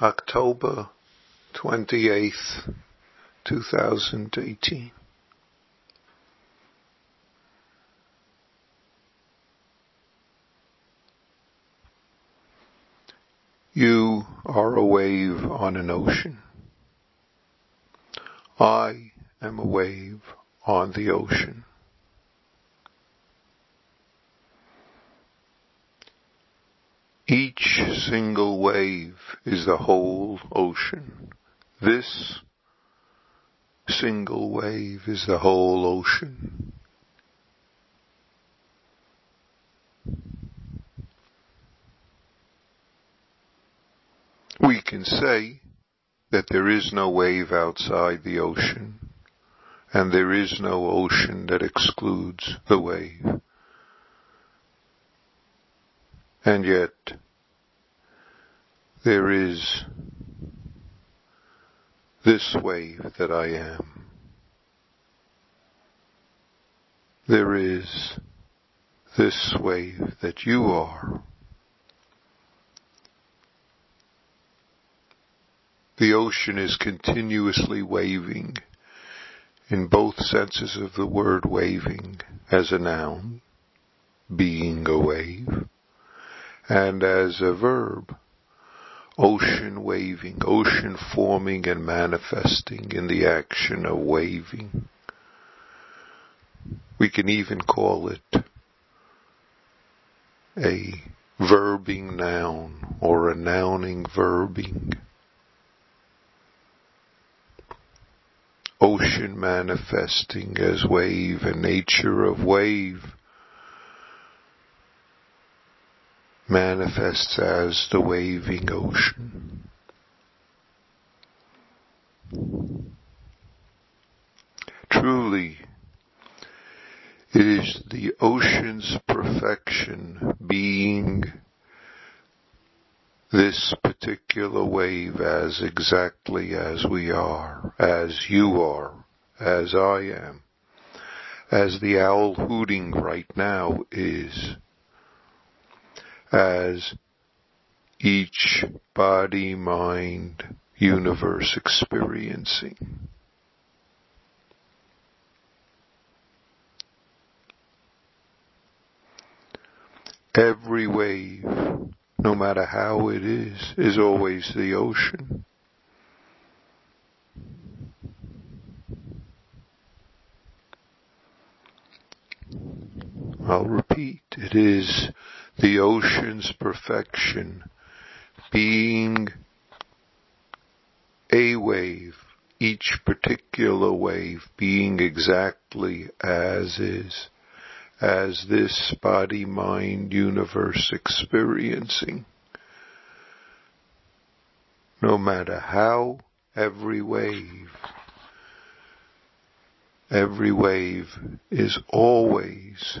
October 28th, 2018. You are a wave on an ocean. I am a wave on the ocean. Each single wave is the whole ocean. This single wave is the whole ocean. We can say that there is no wave outside the ocean, and there is no ocean that excludes the wave. And yet, there is this wave that I am. There is this wave that you are. The ocean is continuously waving, in both senses of the word waving, as a noun, being a wave, and as a verb, ocean waving, ocean forming and manifesting in the action of waving. We can even call it a verbing noun or a nouning verbing. Ocean manifesting as wave and nature of wave manifests as the waving ocean. Truly, it is the ocean's perfection being this particular wave as exactly as we are, as you are, as I am, as the owl hooting right now is, as each body, mind, universe experiencing. Every wave, no matter how it is always the ocean. I'll repeat, it is the ocean's perfection, being a wave, each particular wave being exactly as is, as this body, mind, universe experiencing. No matter how, every wave is always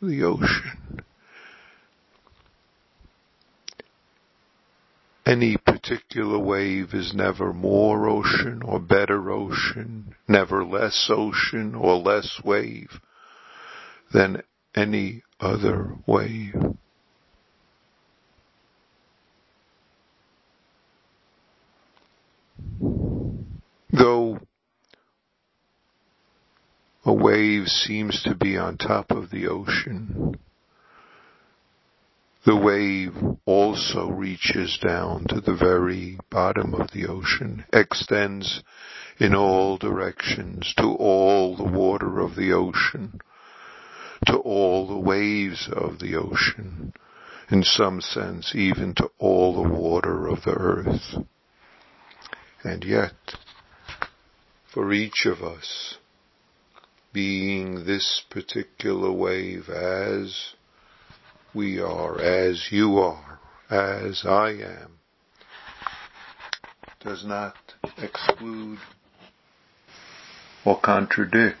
the ocean. Any particular wave is never more ocean or better ocean, never less ocean or less wave than any other wave. Though a wave seems to be on top of the ocean, the wave also reaches down to the very bottom of the ocean, extends in all directions to all the water of the ocean, to all the waves of the ocean, in some sense even to all the water of the earth. And yet, for each of us, being this particular wave as we are, as you are, as I am, does not exclude or contradict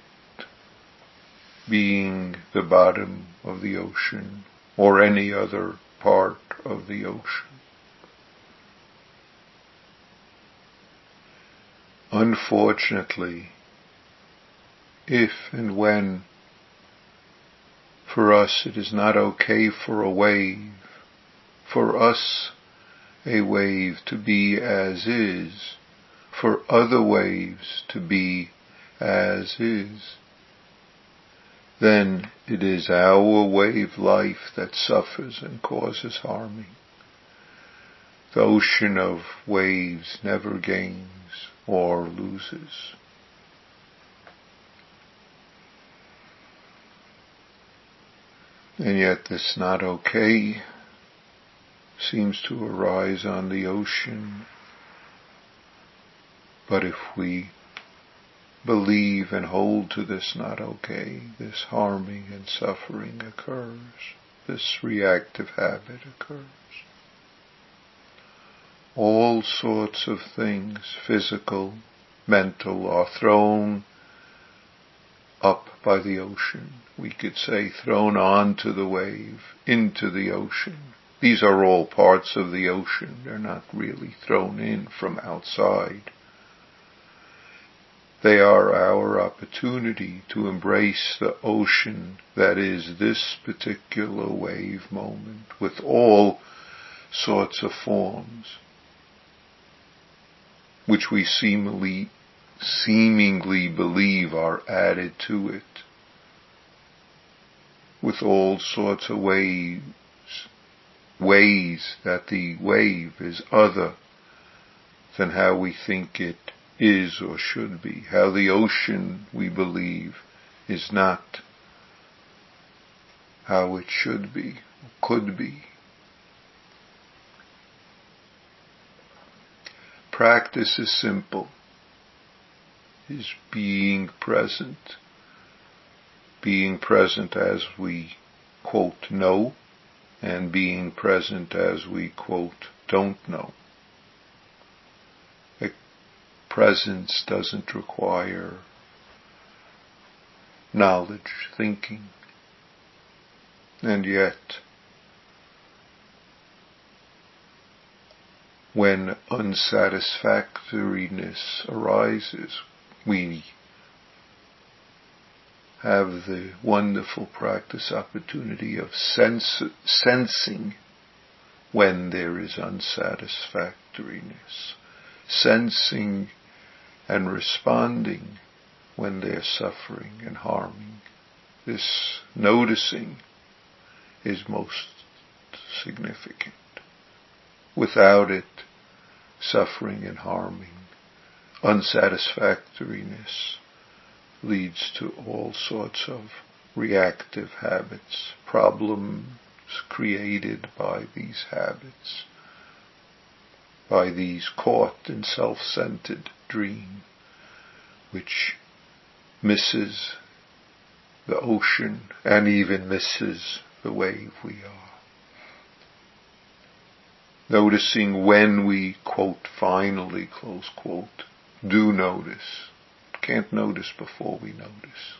being the bottom of the ocean or any other part of the ocean. Unfortunately, if and when for us it is not okay for a wave, for us a wave to be as is, for other waves to be as is, then it is our wave life that suffers and causes harming. The ocean of waves never gains or loses. And yet this not okay seems to arise on the ocean. But if we believe and hold to this not okay, this harming and suffering occurs, this reactive habit occurs. All sorts of things, physical, mental, are thrown up by the ocean. We could say thrown onto the wave, into the ocean. These are all parts of the ocean. They're not really thrown in from outside. They are our opportunity to embrace the ocean that is this particular wave moment with all sorts of forms, which we seemingly believe are added to it, with all sorts of ways that the wave is other than how we think it is or should be, how the ocean, we believe, is not how it should be, could be. Practice is simple, is being present as we, quote, know, and being present as we, quote, don't know. Presence doesn't require knowledge, thinking, and yet, when unsatisfactoriness arises, we have the wonderful practice opportunity of sensing when there is unsatisfactoriness, sensing and responding when they're suffering and harming. This noticing is most significant. Without it, suffering and harming, unsatisfactoriness leads to all sorts of reactive habits, problems created by these habits, by these caught in self-centered dream, which misses the ocean and even misses the wave we are. Noticing when we, quote, finally, close quote, do notice. Can't notice before we notice.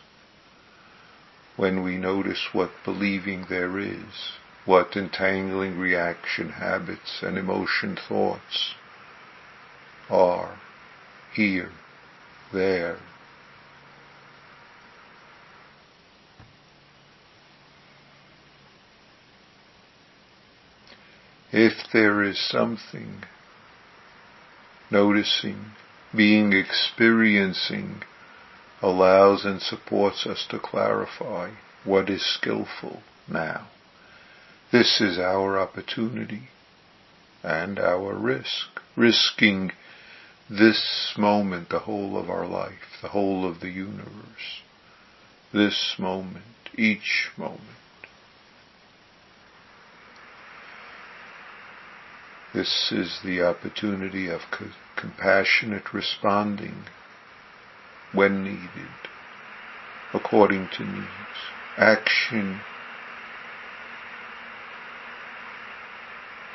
When we notice what believing there is, what entangling reaction, habits, and emotion thoughts are here, there. If there is something, noticing, being, experiencing allows and supports us to clarify what is skillful now. This is our opportunity and our risk, risking this moment, the whole of our life, the whole of the universe, this moment, each moment. This is the opportunity of compassionate responding when needed, according to needs. Action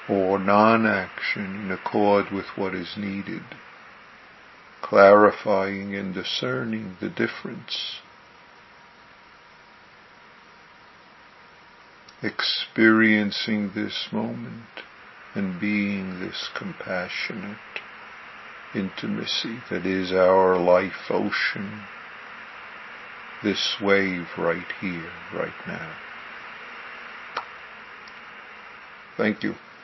or non-action in accord with what is needed. Clarifying and discerning the difference. Experiencing this moment. And being this compassionate intimacy that is our life ocean, this wave right here, right now. Thank you.